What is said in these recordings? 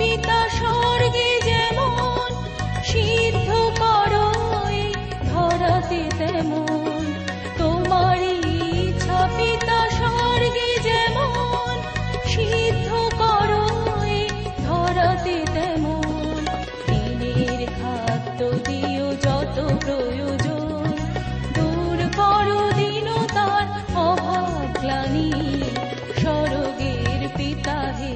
পিতা স্বর্গে যেমন সিদ্ধ করো ধরাতে তেমন, তোমারই ইচ্ছা পিতা স্বর্গে যেমন সিদ্ধ করো ধরাতে তেমন। দিনের খাদ্য দিও যত প্রয়োজন, দূর করো দীনতার অভাব গ্লানি। স্বর্গের পিতা হে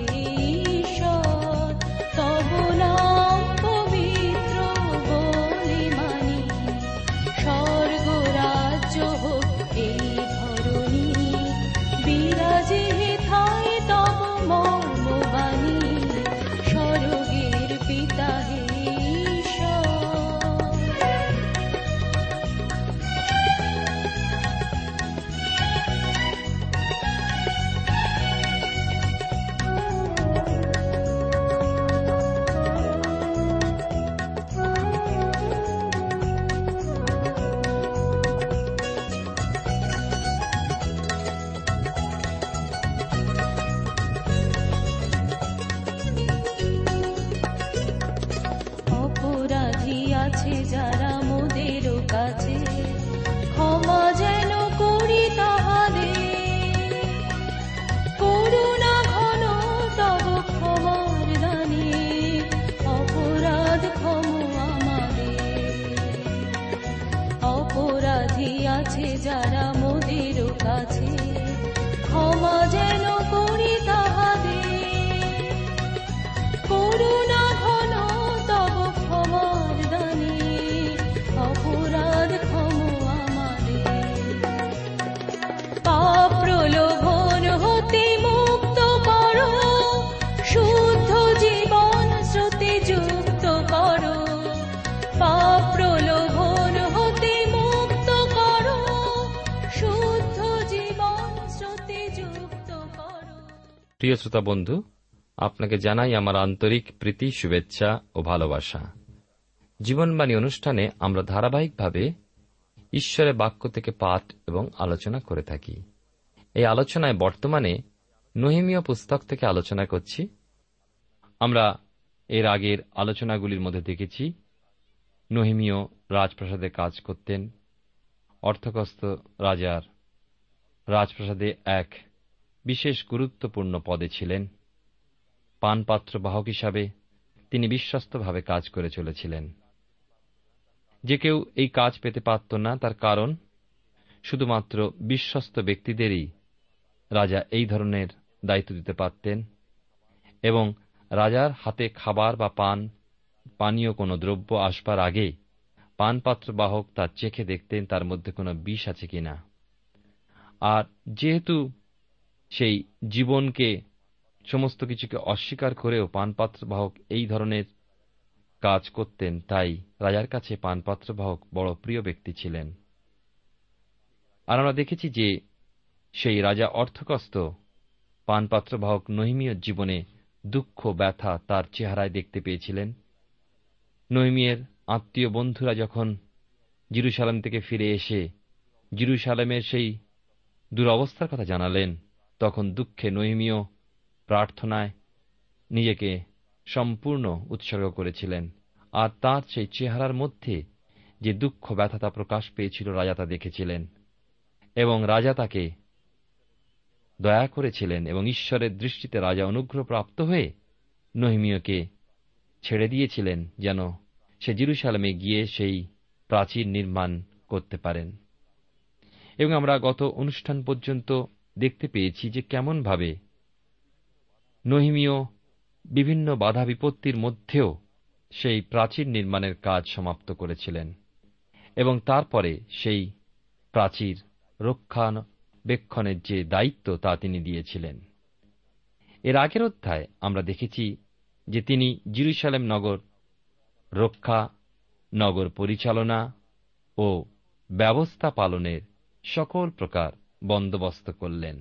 যারা মোদের কাছে, ক্ষমা যেন করি তাহাদের, করুণা ঘন তব ক্ষমার দানে, অপরাধ ক্ষম আমাদের। পাপ প্রলোভন হতে মুক্ত করো, শুদ্ধ জীবন স্রোতে যুক্ত করো। পাপ প্রলোভন প্রিয় শ্রোতা বন্ধু, আপনাকে জানাই আমার আন্তরিক প্রীতি, শুভেচ্ছা ও ভালোবাসা। জীবনবাণী অনুষ্ঠানে আমরা ধারাবাহিকভাবে ঈশ্বরের বাক্য থেকে পাঠ এবং আলোচনা করে থাকি। এই আলোচনায় বর্তমানে নহিমিয় পুস্তক থেকে আলোচনা করছি। আমরা এর আগের আলোচনাগুলির মধ্যে দেখেছি, নহিমিয় রাজপ্রাসাদে কাজ করতেন। অর্থকস্ত রাজার রাজপ্রাসাদে এক বিশেষ গুরুত্বপূর্ণ পদে ছিলেন। পানপাত্র বাহক হিসাবে তিনি বিশ্বস্তভাবে কাজ করে চলেছিলেন। যে কেউ এই কাজ পেতে পারত না, তার কারণ শুধুমাত্র বিশ্বস্ত ব্যক্তিদেরই রাজা এই ধরনের দায়িত্ব দিতে পারতেন, এবং রাজার হাতে খাবার বা পানীয় কোনো দ্রব্য আসবার আগে পানপাত্র বাহক তা চেখে দেখতেন তার মধ্যে কোনো বিষ আছে কিনা। আর যেহেতু সেই জীবনকে, সমস্ত কিছুকে অস্বীকার করেও পানপাত্র বাহক এই ধরনের কাজ করতেন, তাই রাজার কাছে পানপাত্র বাহক বড় প্রিয় ব্যক্তি ছিলেন। আর আমরা দেখেছি যে সেই রাজা অর্থকস্ত পানপাত্র বাহক নহিমিয়ের জীবনে দুঃখ ব্যথা তার চেহারায় দেখতে পেয়েছিলেন। নহিমিয়ের আত্মীয় বন্ধুরা যখন জেরুজালেম থেকে ফিরে এসে জেরুজালেমের সেই দুরবস্থার কথা জানালেন, তখন দুঃখে নহিমিয় প্রার্থনায় নিজেকে সম্পূর্ণ উৎসর্গ করেছিলেন। আর তার সেই চেহারার মধ্যে যে দুঃখ ব্যথা তা প্রকাশ পেয়েছিল, রাজা তা দেখেছিলেন এবং রাজা তাকে দয়া করেছিলেন, এবং ঈশ্বরের দৃষ্টিতে রাজা অনুগ্রহপ্রাপ্ত হয়ে নহিমিয়কে ছেড়ে দিয়েছিলেন যেন সে জেরুজালেমে গিয়ে সেই প্রাচীর নির্মাণ করতে পারেন। এবং আমরা গত অনুষ্ঠান পর্যন্ত দেখতে পেয়েছি যে কেমনভাবে নহিমিয় বিভিন্ন বাধা বিপত্তির মধ্যেও সেই প্রাচীর নির্মাণের কাজ সমাপ্ত করেছিলেন, এবং তারপরে সেই প্রাচীর রক্ষণাবেক্ষণের যে দায়িত্ব তা তিনি দিয়েছিলেন। এর আগের অধ্যায় আমরা দেখেছি যে তিনি জেরুজালেম নগর রক্ষা, নগর পরিচালনা ও ব্যবস্থা পালনের সকল প্রকার বন্দোবস্ত করলেন।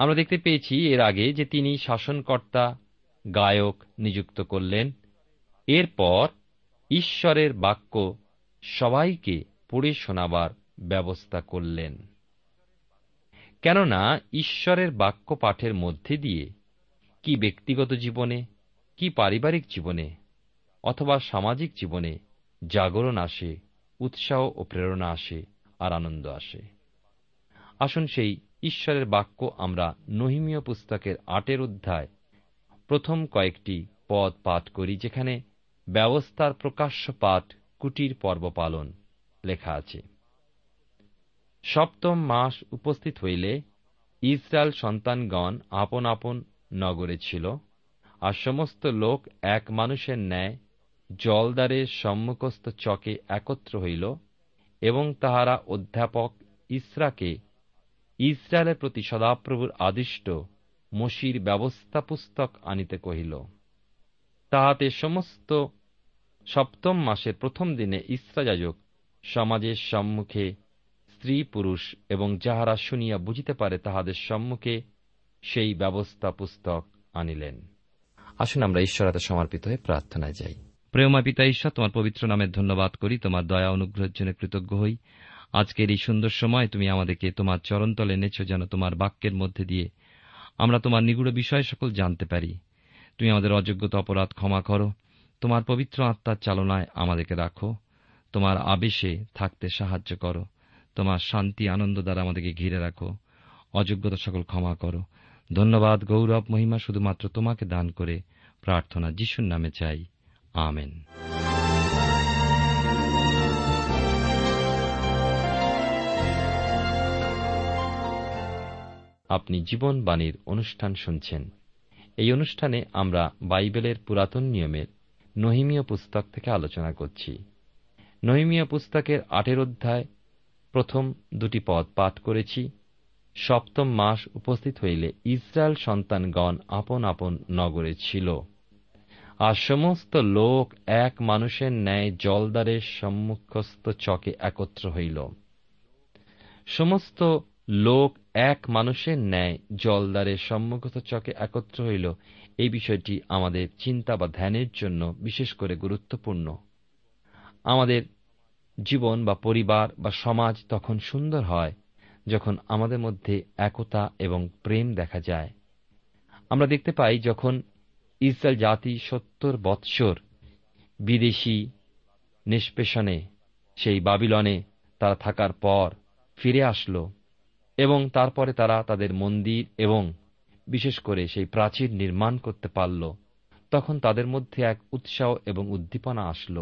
আমরা দেখতে পেয়েছি এর আগে যে তিনি শাসনকর্তা, গায়ক নিযুক্ত করলেন। এরপর ঈশ্বরের বাক্য সবাইকে পড়ে শোনাবার ব্যবস্থা করলেন, কেননা ঈশ্বরের বাক্য পাঠের মধ্যে দিয়ে কি ব্যক্তিগত জীবনে, কি পারিবারিক জীবনে অথবা সামাজিক জীবনে জাগরণ আসে, উৎসাহ ও প্রেরণা আসে আর আনন্দ আসে। আসুন সেই ঈশ্বরের বাক্য আমরা নহিমিয় পুস্তকের ৮ অধ্যায় প্রথম কয়েকটি পদ পাঠ করি, যেখানে ব্যবস্থার প্রকাশ্য পাঠ, কুটির পর্ব পালন লেখা আছে। সপ্তম মাস উপস্থিত হইলে ইসরায়েল সন্তানগণ আপন আপন নগরে ছিল, আর সমস্ত লোক এক মানুষের ন্যায় জলদ্বারের সম্মুখস্থ চকে একত্র হইল, এবং তাহারা অধ্যাপক ইসরাকে ইসরায়েলের প্রতি সদাপ্রভুর আদিষ্ট মসির ব্যবস্থা পুস্তক আনিতে কহিল। তাহাতে সমস্ত সপ্তম মাসের প্রথম দিনে ইস্রাযাজক সমাজের সম্মুখে স্ত্রী পুরুষ এবং যাহারা শুনিয়া বুঝিতে পারে তাহাদের সম্মুখে সেই ব্যবস্থা পুস্তক আনিলেন। আসুন আমরা ঈশ্বরাতে সমর্পিত হয়ে প্রার্থনায় যাই। প্রেমা পিতা ঈশ্বর, তোমার পবিত্র নামের ধন্যবাদ করি, তোমার দয়া অনুগ্রহের জন্য কৃতজ্ঞ হই। আজকের এই সুন্দর সময় তুমি আমাদেরকে তোমার চরণতলে এনেছো, যেন তোমার বাক্যের মধ্যে দিয়ে আমরা তোমার নিগূঢ় বিষয় সকল জানতে পারি। তুমি আমাদের অযোগ্যতা অপরাধ ক্ষমা করো, তোমার পবিত্র আত্মার চালনায় আমাদেরকে রাখো, তোমার আবেশে থাকতে সাহায্য করো, তোমার শান্তি আনন্দ দ্বারা আমাদেরকে ঘিরে রাখো, অযোগ্যতা সকল ক্ষমা করো। ধন্যবাদ, গৌরব, মহিমা শুধুমাত্র তোমাকে দান করে প্রার্থনা যিশুর নামে চাই, আমেন। আপনি জীবনবাণীর অনুষ্ঠান শুনছেন। এই অনুষ্ঠানে আমরা বাইবেলের পুরাতন নিয়মের নহিমিয় পুস্তক থেকে আলোচনা করছি। নহিমিয় পুস্তকের ৮ অধ্যায় প্রথম ২টি পদ পাঠ করেছি। সপ্তম মাস উপস্থিত হইলে ইসরায়েল সন্তানগণ আপন আপন নগরে ছিল, আর সমস্ত লোক এক মানুষের ন্যায় জলদ্বারের সম্মুখস্থ চকে একত্র হইল। সমস্ত লোক এক মানুষের ন্যায় জলদ্বারের সম্মুখস্থ চকে একত্র হইল, এই বিষয়টি আমাদের চিন্তা বা ধ্যানের জন্য বিশেষ করে গুরুত্বপূর্ণ। আমাদের জীবন বা পরিবার বা সমাজ তখন সুন্দর হয় যখন আমাদের মধ্যে একতা এবং প্রেম দেখা যায়। আমরা দেখতে পাই যখন ইসরায়েল জাতি 70 বৎসর বিদেশী নিষ্পেষণে সেই বাবিলনে তারা থাকার পর ফিরে আসল, এবং তারপরে তারা তাদের মন্দির এবং বিশেষ করে সেই প্রাচীর নির্মাণ করতে পারল। তখন তাদের মধ্যে এক উৎসাহ এবং উদ্দীপনা আসল,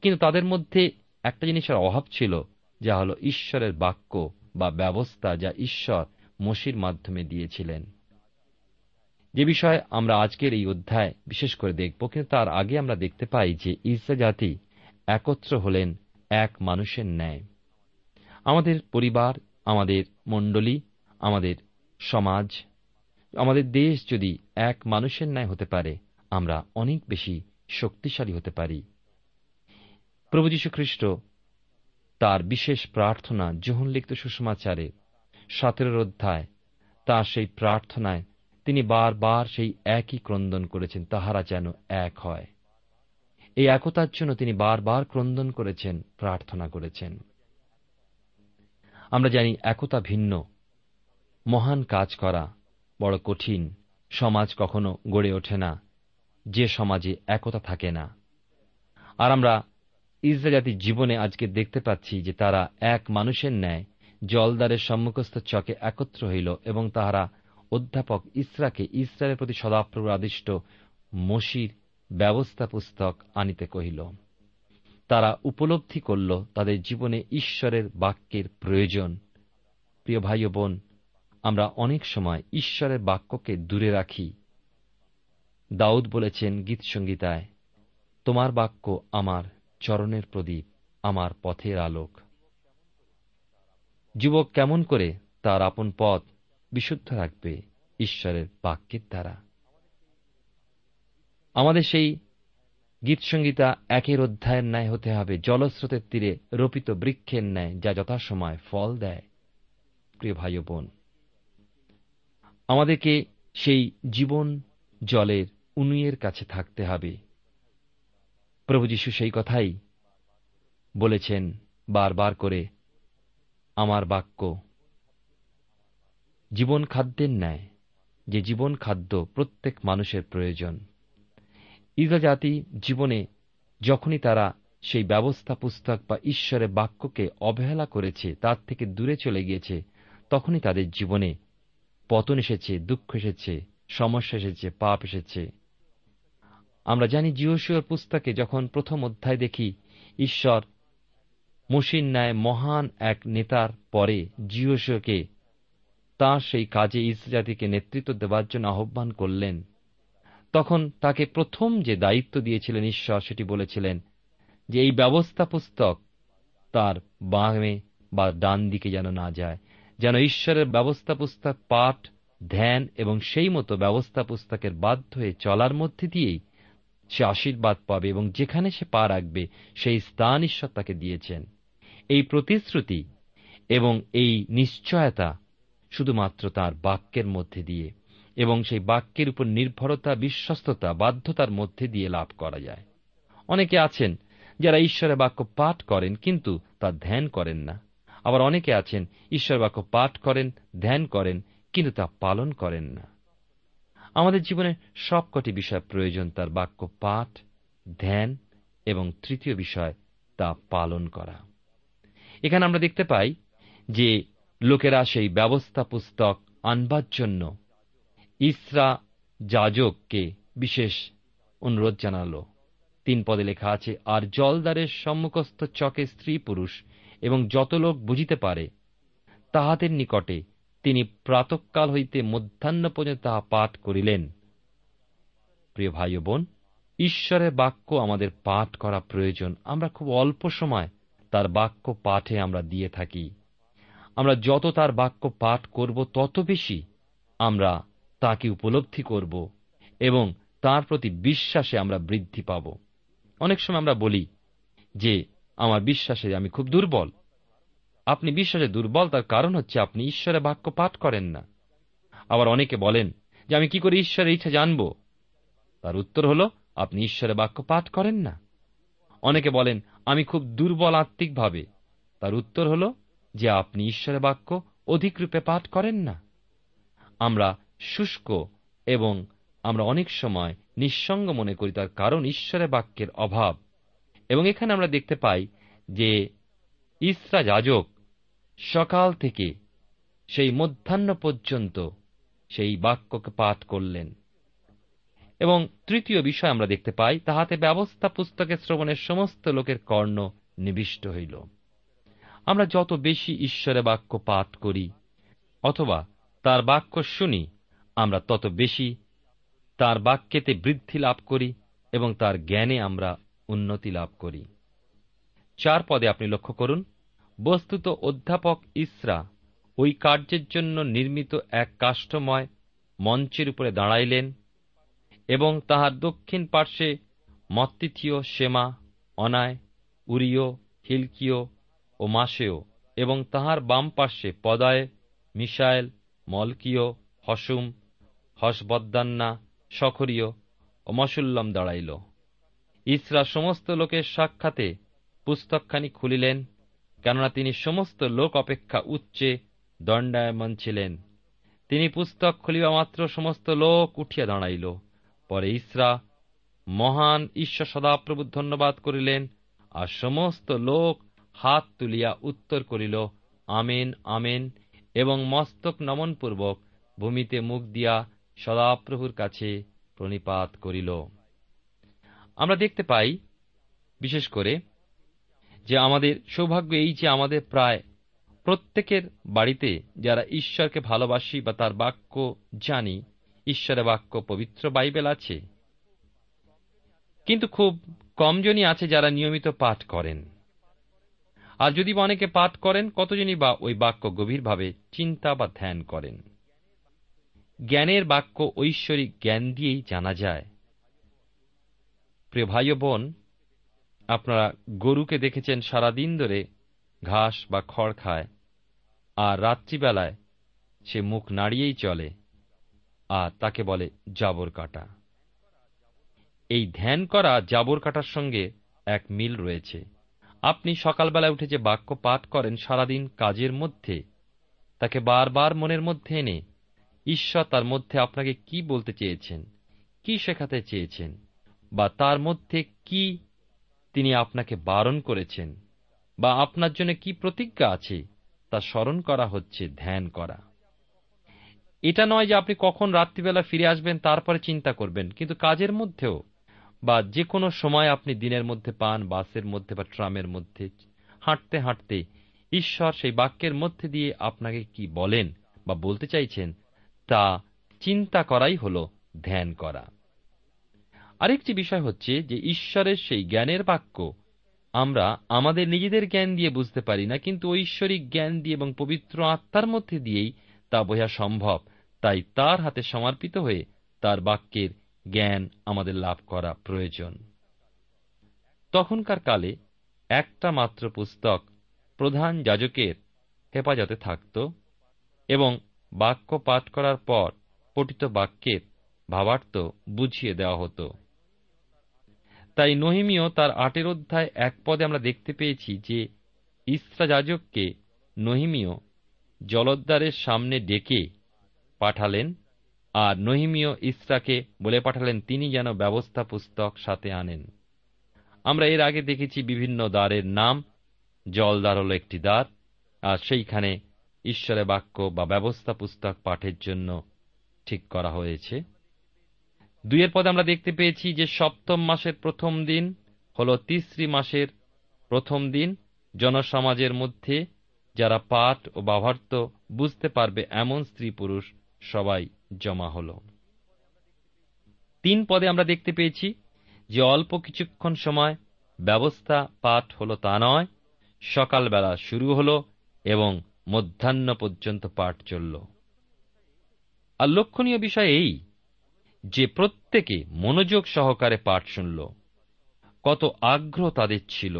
কিন্তু তাদের মধ্যে একটা জিনিসের অভাব ছিল, যা হল ঈশ্বরের বাক্য বা ব্যবস্থা, যা ঈশ্বর মোশির মাধ্যমে দিয়েছিলেন, যে বিষয়ে আমরা আজকের এই অধ্যায় বিশেষ করে দেখব। কিন্তু তার আগে আমরা দেখতে পাই যে ইসরায়েল জাতি একত্র হলেন এক মানুষের ন্যায়। আমাদের পরিবার, আমাদের মণ্ডলী, আমাদের সমাজ, আমাদের দেশ যদি এক মানুষের ন্যায় হতে পারে, আমরা অনেক বেশি শক্তিশালী হতে পারি। প্রভু যীশু খ্রিস্ট তার বিশেষ প্রার্থনা যোহনলিখিত সুষমাচারে 17 অধ্যায়, তার সেই প্রার্থনায় তিনি বারবার সেই একই ক্রন্দন করেছেন, তাহারা যেন এক হয়। এই একতার জন্য তিনি বারবার ক্রন্দন করেছেন, প্রার্থনা করেছেন। আমরা জানি একতা ভিন্ন মহান কাজ করা বড় কঠিন। সমাজ কখনো গড়ে ওঠে না যে সমাজে একতা থাকে না। আর আমরা ইসরায়েল জাতির জীবনে আজকে দেখতে পাচ্ছি যে তারা এক মানুষের ন্যায় জলদারের সম্মুখস্থ চকে একত্র হইল, এবং তাহারা অধ্যাপক ইসরাকে ইসরায়েলের প্রতি সদাপ্রভু আদিষ্ট মোশির ব্যবস্থা পুস্তক আনিতে কহিল। তারা উপলব্ধি করল তাদের জীবনে ঈশ্বরের বাক্যের প্রয়োজন। প্রিয় ভাই ও বোন, আমরা অনেক সময় ঈশ্বরের বাক্যকে দূরে রাখি। দাউদ বলেছেন গীতসংগীতায়, তোমার বাক্য আমার চরণের প্রদীপ, আমার পথের আলোক। যুবক কেমন করে তার আপন পথ বিশুদ্ধ রাখবে? ঈশ্বরের বাক্যের দ্বারা। আমাদের সেই গীতসংগীতা 1 অধ্যায়ের ন্যায় হতে হবে, জলস্রোতের তীরে রোপিত বৃক্ষের ন্যায়, যা যথাসময় ফল দেয়। প্রিয় ভাই ও বোন, আমাদেরকে সেই জীবন জলের উনুয়ের কাছে থাকতে হবে। প্রভু যীশু সেই কথাই বলেছেন বারবার করে, আমার বাক্য জীবন খাদ্যের ন্যায়, যে জীবন খাদ্য প্রত্যেক মানুষের প্রয়োজন। ইসরায়েল জাতি জীবনে যখনই তারা সেই ব্যবস্থা পুস্তক বা ঈশ্বরের বাক্যকে অবহেলা করেছে, তার থেকে দূরে চলে গিয়েছে, তখনই তাদের জীবনে পতন এসেছে, দুঃখ এসেছে, সমস্যা এসেছে, পাপ এসেছে। আমরা জানি যিশোর পুস্তকে যখন 1ম অধ্যায় দেখি, ঈশ্বর মোশির ন্যায় মহান এক নেতার পরে যিশোকে তাঁর সেই কাজে ইসরায়েল জাতিকে নেতৃত্ব দেওয়ার জন্য আহ্বান করলেন। তখন তাকে প্রথম যে দায়িত্ব দিয়েছিলেন ঈশ্বর, সেটি বলেছিলেন যে এই ব্যবস্থা পুস্তক তার বামে বা ডান দিকে যেন না যায়, যেন ঈশ্বরের ব্যবস্থা পুস্তক পাঠ, ধ্যান এবং সেই মতো ব্যবস্থা পুস্তকের বাধ্য হয়ে চলার মধ্যে দিয়েই সে আশীর্বাদ পাবে, এবং যেখানে সে পা রাখবে সেই স্থান ঈশ্বর তাকে দিয়েছেন। এই প্রতিশ্রুতি এবং এই নিশ্চয়তা শুধুমাত্র তার বাক্যের মধ্যে দিয়ে এবং সেই বাক্যের উপর নির্ভরতা, বিশ্বস্ততা, বাধ্যতার মধ্যে দিয়ে লাভ করা যায়। অনেকে আছেন যারা ঈশ্বরের বাক্য পাঠ করেন কিন্তু তা ধ্যান করেন না। আবার অনেকে আছেন ঈশ্বরের বাক্য পাঠ করেন, ধ্যান করেন কিন্তু তা পালন করেন না। আমাদের জীবনে সবকটি বিষয় প্রয়োজন, তার বাক্য পাঠ, ধ্যান এবং তৃতীয় বিষয় তা পালন করা। এখানে আমরা দেখতে পাই যে লোকেরা সেই ব্যবস্থা পুস্তক আনবার জন্য ইসরা যাজককে বিশেষ অনুরোধ জানাল। 3 পদে লেখা আছে, আর জলদারের সম্মুখস্থ চকে স্ত্রী পুরুষ এবং যত লোক বুঝিতে পারে তাহাদের নিকটে তিনি প্রাতঃকাল হইতে মধ্যাহ্ন পর্যন্ত তাহা পাঠ করিলেন। প্রিয় ভাই ও বোন, ঈশ্বরের বাক্য আমাদের পাঠ করা প্রয়োজন। আমরা খুব অল্প সময় তার বাক্য পাঠে আমরা দিয়ে থাকি। আমরা যত তার বাক্য পাঠ করব, তত বেশি আমরা তাকে উপলব্ধি করব এবং তার প্রতি বিশ্বাসে আমরা বৃদ্ধি পাব। অনেক সময় আমরা বলি যে আমার বিশ্বাসে আমি খুব দুর্বল। আপনি বিশ্বাসে দুর্বল, তার কারণ হচ্ছে আপনি ঈশ্বরের বাক্য পাঠ করেন না। আবার অনেকে বলেন যে আমি কি করে ঈশ্বরের ইচ্ছা জানব? তার উত্তর হল, আপনি ঈশ্বরের বাক্য পাঠ করেন না। অনেকে বলেন আমি খুব দুর্বল আত্মিকভাবে, তার উত্তর হল যে আপনি ঈশ্বরের বাক্য অধিক রূপে পাঠ করেন না। আমরা শুষ্ক এবং আমরা অনেক সময় নিঃসঙ্গ মনে করি, তার কারণ ঈশ্বরের বাক্যের অভাব। এবং এখানে আমরা দেখতে পাই যে ইস্রা যাজক সকাল থেকে সেই মধ্যাহ্ন পর্যন্ত সেই বাক্যকে পাঠ করলেন। এবং তৃতীয় বিষয় আমরা দেখতে পাই, তাহাতে ব্যবস্থা পুস্তকের শ্রবণের সমস্ত লোকের কর্ণ নিবিষ্ট হইল। আমরা যত বেশি ঈশ্বরের বাক্য পাঠ করি অথবা তার বাক্য শুনি, আমরা তত বেশি তার বাক্যেতে বৃদ্ধি লাভ করি এবং তার জ্ঞানে আমরা উন্নতি লাভ করি। 4 পদে আপনি লক্ষ্য করুন, বস্তুত অধ্যাপক ইসরা ওই কার্যের জন্য নির্মিত এক কাষ্ঠময় মঞ্চের উপরে দাঁড়াইলেন এবং তাহার দক্ষিণ পার্শ্বে মত্তিথীয়, শেমা, অনায়, উরিয়, হিলকিয় ও মাসেও, এবং তাহার বাম পার্শ্বে পদায়, মিশায়েল, মলকীয়, হসুম, হসবদ্দান্না, সখরীয় ও মশুল্লম দাঁড়াইল। ইসরা সমস্ত লোকের সাক্ষাতে পুস্তকখানি খুলিলেন, কেননা তিনি সমস্ত লোক অপেক্ষা উচ্চে দণ্ডায়মান ছিলেন। তিনি পুস্তক খুলিবা মাত্র সমস্ত লোক উঠিয়া দাঁড়াইল। পরে ইসরা মহান ঈশ্বর সদাপ্রভু ধন্যবাদ করিলেন, আর সমস্ত লোক হাত তুলিয়া উত্তর করিল, আমেন, আমেন, এবং মস্তক নমনপূর্বক ভূমিতে মুখ দিয়া সদাপ্রভুর কাছে প্রণিপাত করিল। আমরা দেখতে পাই বিশেষ করে যে আমাদের সৌভাগ্য এই যে আমাদের প্রায় প্রত্যেকের বাড়িতে যারা ঈশ্বরকে ভালোবাসি বা তার বাক্য জানি, ঈশ্বরের বাক্য পবিত্র বাইবেল আছে, কিন্তু খুব কমজনই আছে যারা নিয়মিত পাঠ করেন। আর যদি অনেকে পাঠ করেন, কতজনই বা ওই বাক্য গভীরভাবে চিন্তা বা ধ্যান করেন। জ্ঞানের বাক্য ঐশ্বরিক জ্ঞান দিয়েই জানা যায়। প্রিয় ভাই ও বোন, আপনারা গরুকে দেখেছেন সারাদিন ধরে ঘাস বা খড় খায়, আর রাত্রিবেলায় সে মুখ নাড়িয়েই চলে, আর তাকে বলে জাবর কাটা। এই ধ্যান করা জাবর কাটার সঙ্গে এক মিল রয়েছে। আপনি সকালবেলা উঠে যে বাক্য পাঠ করেন সারাদিন কাজের মধ্যে, তাকে বারবার মনের মধ্যে এনে ঈশ্বর তার মধ্যে আপনাকে কি বলতে চেয়েছেন, কি শেখাতে চেয়েছেন, বা তার মধ্যে কি তিনি আপনাকে বারণ করেছেন, বা আপনার জন্য কি প্রতিজ্ঞা আছে, তা স্মরণ করা হচ্ছে ধ্যান করা। এটা নয় যে আপনি কখন রাত্রিবেলা ফিরে আসবেন তারপরে চিন্তা করবেন, কিন্তু কাজের মধ্যেও বা যে কোনো সময় আপনি দিনের মধ্যে পান, বাসের মধ্যে বা ট্রামের মধ্যে হাঁটতে হাঁটতে ঈশ্বর সেই বাক্যের মধ্যে দিয়ে আপনাকে কি বলেন বা বলতে চাইছেন তা চিন্তা করাই হল ধ্যান করা। আরেকটি বিষয় হচ্ছে যে ঈশ্বরের সেই জ্ঞানের বাক্য আমরা আমাদের নিজেদের জ্ঞান দিয়ে বুঝতে পারি না, কিন্তু ঐশ্বরিক জ্ঞান দিয়ে এবং পবিত্র আত্মার মধ্যে দিয়েই তা বোঝা সম্ভব। তাই তার হাতে সমর্পিত হয়ে তার বাক্যের জ্ঞান আমাদের লাভ করা প্রয়োজন। তখনকার কালে একটা মাত্র পুস্তক প্রধান যাজকের হেফাজতে থাকত, এবং বাক্য পাঠ করার পর পঠিত বাক্যের ভাবার্থ বুঝিয়ে দেওয়া হতো। তাই নহিমিয় তার 8 অধ্যায় 1 পদে আমরা দেখতে পেয়েছি যে ইস্রা যাজককে নহিমিয় জলদ্বারের সামনে ডেকে পাঠালেন, আর নহিমিয় ইস্রাকে বলে পাঠালেন তিনি যেন ব্যবস্থা পুস্তক সাথে আনেন। আমরা এর আগে দেখেছি বিভিন্ন দ্বারের নাম, জলদ্বার হল একটি দ্বার, আর সেইখানে ঈশ্বরের বাক্য বা ব্যবস্থা পুস্তক পাঠের জন্য ঠিক করা হয়েছে। 2 পদে আমরা দেখতে পেয়েছি যে সপ্তম মাসের প্রথম দিন হল তিসরি মাসের প্রথম দিন। জনসমাজের মধ্যে যারা পাঠ ও বাভার্থ বুঝতে পারবে এমন স্ত্রী পুরুষ সবাই জমা হল। 3 পদে আমরা দেখতে পেয়েছি যে অল্প কিছুক্ষণ সময় ব্যবস্থা পাঠ হল তা নয়, সকালবেলা শুরু হল এবং মধ্যাহ্ন পর্যন্ত পাঠ চলল। আর লক্ষণীয় বিষয় এই যে প্রত্যেকে মনোযোগ সহকারে পাঠ শুনল, কত আগ্রহ তাদের ছিল।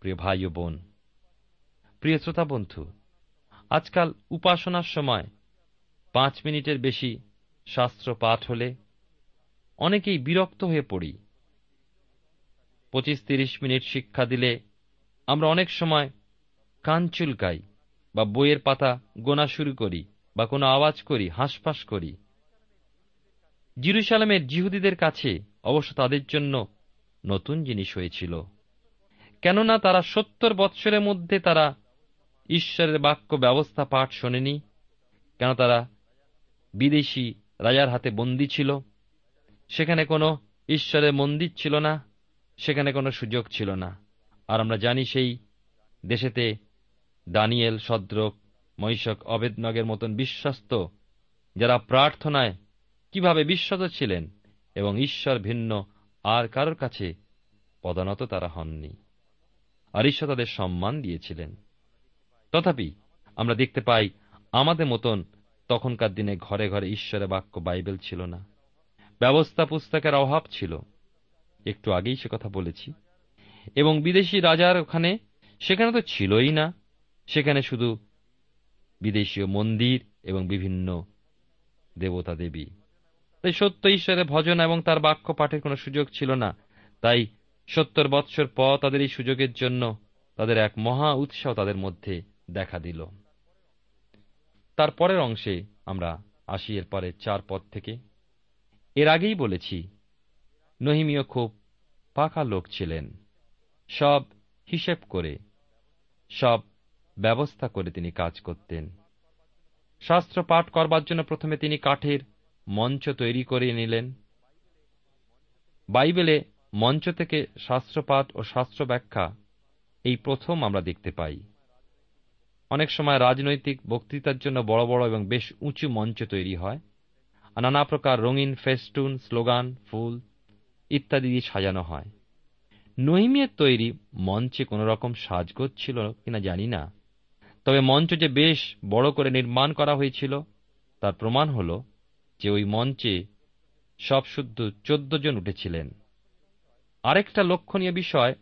প্রিয় ভাই ও বোন, প্রিয় শ্রোতা বন্ধু, আজকাল উপাসনার সময় 5 মিনিটের বেশি শাস্ত্র পাঠ হলে অনেকেই বিরক্ত হয়ে পড়ি। 25-30 মিনিট শিক্ষা দিলে আমরা অনেক সময় কান চুলকাই বা বইয়ের পাতা গোনা শুরু করি বা কোনো আওয়াজ করি, হাঁসফাঁস করি। জেরুজালেমের যিহুদিদের কাছে অবশ্য তাদের জন্য নতুন জিনিস হয়েছিল, কেননা তারা 70 বৎসরের মধ্যে তারা ঈশ্বরের বাক্য ব্যবস্থা পাঠ শোনেনি, কেন তারা বিদেশি রাজার হাতে বন্দী ছিল। সেখানে কোনো ঈশ্বরের মন্দির ছিল না, সেখানে কোনো সুযোগ ছিল না। আর আমরা জানি সেই দেশেতে দানিয়েল, সদ্রক, মৈশক, অবেদনগের মতন বিশ্বস্ত, যারা প্রার্থনায় কিভাবে বিশ্বস্ত ছিলেন এবং ঈশ্বর ভিন্ন আর কারোর কাছে পদানত তারা হননি, আর ঈশ্বর তাদের সম্মান দিয়েছিলেন। তথাপি আমরা দেখতে পাই আমাদের মতন তখনকার দিনে ঘরে ঘরে ঈশ্বরের বাক্য বাইবেল ছিল না, ব্যবস্থা পুস্তকের অভাব ছিল, একটু আগেই সে কথা বলেছি। এবং বিদেশি রাজার ওখানে সেখানে তো ছিলই না, সেখানে শুধু বিদেশীয় মন্দির এবং বিভিন্ন দেবতা দেবী। তাই সত্য ঈশ্বরের ভজন এবং তার বাক্য পাঠের কোনো সুযোগ ছিল না। তাই 70 বৎসর পর তাদের এই সুযোগের জন্য তাদের এক মহা উৎসাহ তাদের মধ্যে দেখা দিল। তার পরের অংশে আমরা আসি, এর পরে 4 পদ থেকে। এর আগেই বলেছি নহিমিয় খুব পাকা লোক ছিলেন, সব হিসেব করে সব ব্যবস্থা করে তিনি কাজ করতেন। শাস্ত্র পাঠ করবার জন্য প্রথমে তিনি কাঠের মঞ্চ তৈরি করে নিলেন। বাইবেলে মঞ্চ থেকে শাস্ত্র পাঠ ও শাস্ত্র ব্যাখ্যা এই প্রথম আমরা দেখতে পাই। অনেক সময় রাজনৈতিক বক্তৃতার জন্য বড় বড় এবং বেশ উঁচু মঞ্চ তৈরি হয়, আর নানা প্রকার রঙিন ফেস্টুন, স্লোগান, ফুল ইত্যাদি দিয়ে সাজানো হয়। নহিমিয়ের তৈরি মঞ্চে কোনো রকম সাজগোজ ছিল কিনা জানি না, তবে মঞ্চ যে বেশ বড় করে নির্মাণ করা হয়েছিল তার প্রমাণ হল যে ওই মঞ্চে সব শুদ্ধ 14 জন উঠেছিলেন। আরেকটা লক্ষণীয় বিষয়,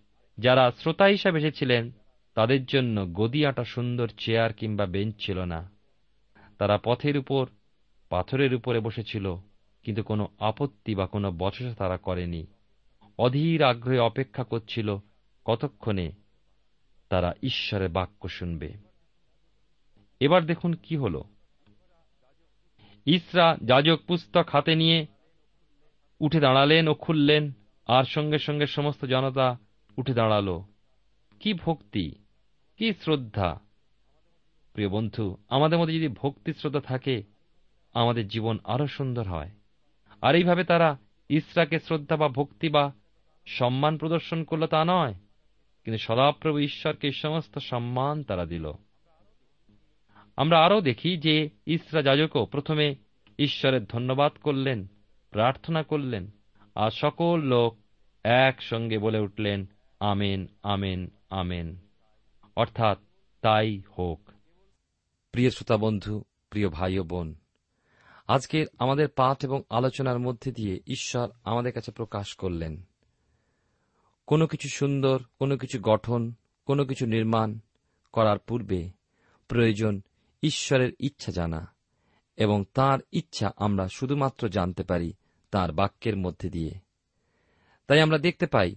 যারা শ্রোতা হিসাবে এসেছিলেন তাদের জন্য গদি আঁটা সুন্দর চেয়ার কিংবা বেঞ্চ ছিল না। তারা পথের উপর, পাথরের উপরে বসেছিল, কিন্তু কোনো আপত্তি বা কোনো বচসা তারা করেনি। অধীর আগ্রহে অপেক্ষা করছিল কতক্ষণে তারা ঈশ্বরের বাক্য শুনবে। এবার দেখুন কি হল। ইস্রা যাজক পুস্তক হাতে নিয়ে উঠে দাঁড়ালেন ও খুললেন, আর সঙ্গে সঙ্গে সমস্ত জনতা উঠে দাঁড়াল। কি ভক্তি, কি শ্রদ্ধা! প্রিয় বন্ধু, আমাদের মধ্যে যদি ভক্তি শ্রদ্ধা থাকে আমাদের জীবন আরো সুন্দর হয়। আর এইভাবে তারা ইস্রাকে শ্রদ্ধা বা ভক্তি বা সম্মান প্রদর্শন করল তা নয়, কিন্তু সদাপ্রভু ঈশ্বরকে সমস্ত সম্মান তারা দিল। আমরা আরও দেখি যে ইস্রা যাজকও প্রথমে ঈশ্বরের ধন্যবাদ করলেন, প্রার্থনা করলেন, আর সকল লোক একসঙ্গে বলে উঠলেন আমেন, আমেন, আমেন, অর্থাৎ তাই হোক। প্রিয় শ্রোতা বন্ধু, প্রিয় ভাই ও বোন, আজকের আমাদের পাঠ এবং আলোচনার মধ্যে দিয়ে ঈশ্বর আমাদের কাছে প্রকাশ করলেন কোনো কিছু সুন্দর, কোনো কিছু গঠন, কোনো কিছু নির্মাণ করার পূর্বে প্রয়োজন ঈশ্বরের ইচ্ছা জানা, এবং তাঁর ইচ্ছা আমরা শুধুমাত্র জানতে পারি তাঁর বাক্যের মধ্যে দিয়ে। তাই আমরা দেখতে পাই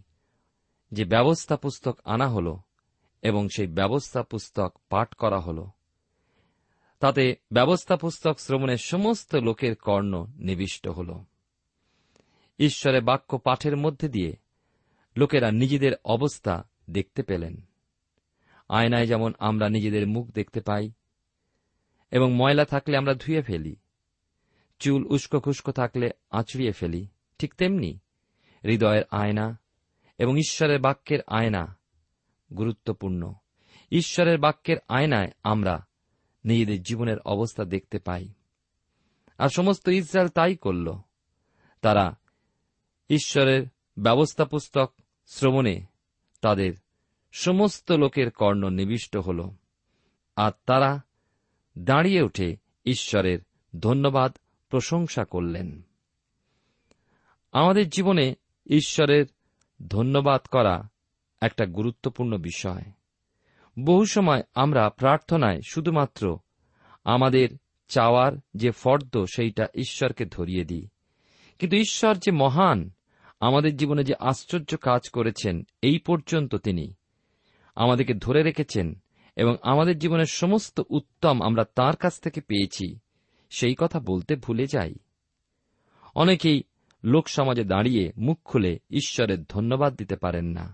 যে ব্যবস্থা পুস্তক আনা হল এবং সেই ব্যবস্থা পুস্তক পাঠ করা হল। তাতে ব্যবস্থা পুস্তক শ্রবণের সমস্ত লোকের কর্ণ নিবিষ্ট হল। ঈশ্বরের বাক্য পাঠের মধ্যে দিয়ে লোকেরা নিজেদের অবস্থা দেখতে পেলেন। আয়নায় যেমন আমরা নিজেদের মুখ দেখতে পাই, এবং ময়লা থাকলে আমরা ধুয়ে ফেলি, চুল উস্কোখুস্কো থাকলে আঁচড়িয়ে ফেলি, ঠিক তেমনি হৃদয়ের আয়না এবং ঈশ্বরের বাক্যের আয়না গুরুত্বপূর্ণ। ঈশ্বরের বাক্যের আয়নায় আমরা নিজেদের জীবনের অবস্থা দেখতে পাই, আর সমস্ত ইসরায়েল তাই করল। তারা ঈশ্বরের ব্যবস্থা পুস্তক শ্রবণে তাদের সমস্ত লোকের কর্ণ নিবিষ্ট হল, আর তারা দাঁড়িয়ে উঠে ঈশ্বরের ধন্যবাদ প্রশংসা করলেন। আমাদের জীবনে ঈশ্বরের ধন্যবাদ করা একটা গুরুত্বপূর্ণ বিষয়। বহু সময় আমরা প্রার্থনায় শুধুমাত্র আমাদের চাওয়ার যে ফর্দ সেইটা ঈশ্বরকে ধরিয়ে দিই, কিন্তু ঈশ্বর যে মহান, আমাদের জীবনে যে আশ্চর্য কাজ করেছেন এই পর্যন্ত, তিনি আমাদেরকে ধরে রেখেছেন এবং আমাদের জীবনের সমস্ত উত্তম আমরা তাঁর কাছ থেকে পেয়েছি, সেই কথা বলতে ভুলে যাই। অনেকেই লোকসমাজে দাঁড়িয়ে মুখ খুলে ঈশ্বরের ধন্যবাদ দিতে পারেন না।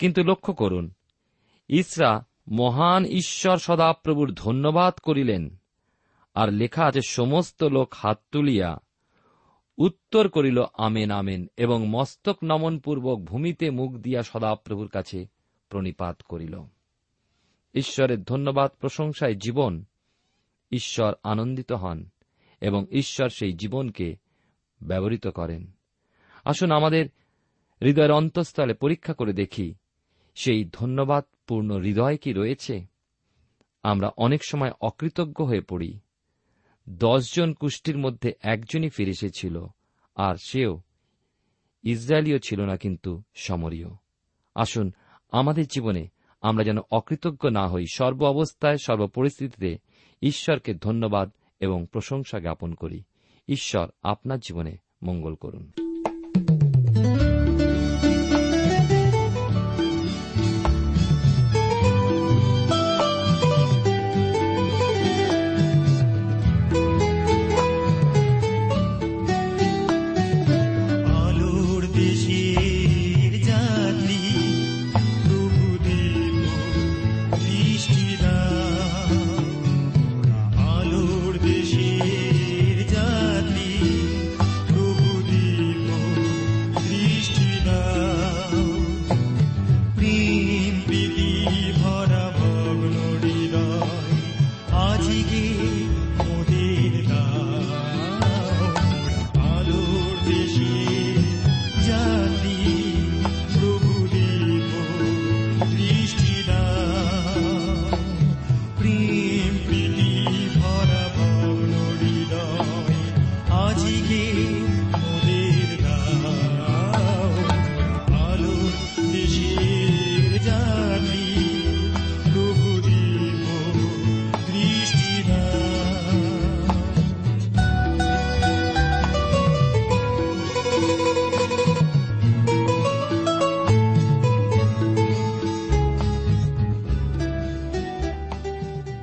কিন্তু লক্ষ্য করুন, ইসরা মহান ঈশ্বর সদাপ্রভুর ধন্যবাদ করিলেন। আর লেখা আছে, সমস্ত লোক হাত তুলিয়া উত্তর করিল, আমেন আমেন, এবং মস্তক নমনপূর্বক ভূমিতে মুখ দিয়া সদাপ্রভুর কাছে প্রণিপাত করিল। ঈশ্বরের ধন্যবাদ প্রশংসায় জীবন, ঈশ্বর আনন্দিত হন এবং ঈশ্বর সেই জীবনকে ব্যবহৃত করেন। আসুন আমাদের হৃদয়ের অন্তঃস্থলে পরীক্ষা করে দেখি সেই ধন্যবাদপূর্ণ হৃদয় কি রয়েছে। আমরা অনেক সময় অকৃতজ্ঞ হয়ে পড়ি। 10 জন কুষ্টির মধ্যে একজনই ফিরে এসেছিল, আর সেও ইসরায়েলীয় ছিল না, কিন্তু সমরীয়। আসুন আমাদের জীবনে আমরা যেন অকৃতজ্ঞ না হই, সর্ব অবস্থায় সর্বপরিস্থিতিতে ঈশ্বরকে ধন্যবাদ এবং প্রশংসা জ্ঞাপন করি। ঈশ্বর আপনার জীবনে মঙ্গল করুন।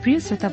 প্রিয় শ্রোতা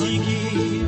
জিগি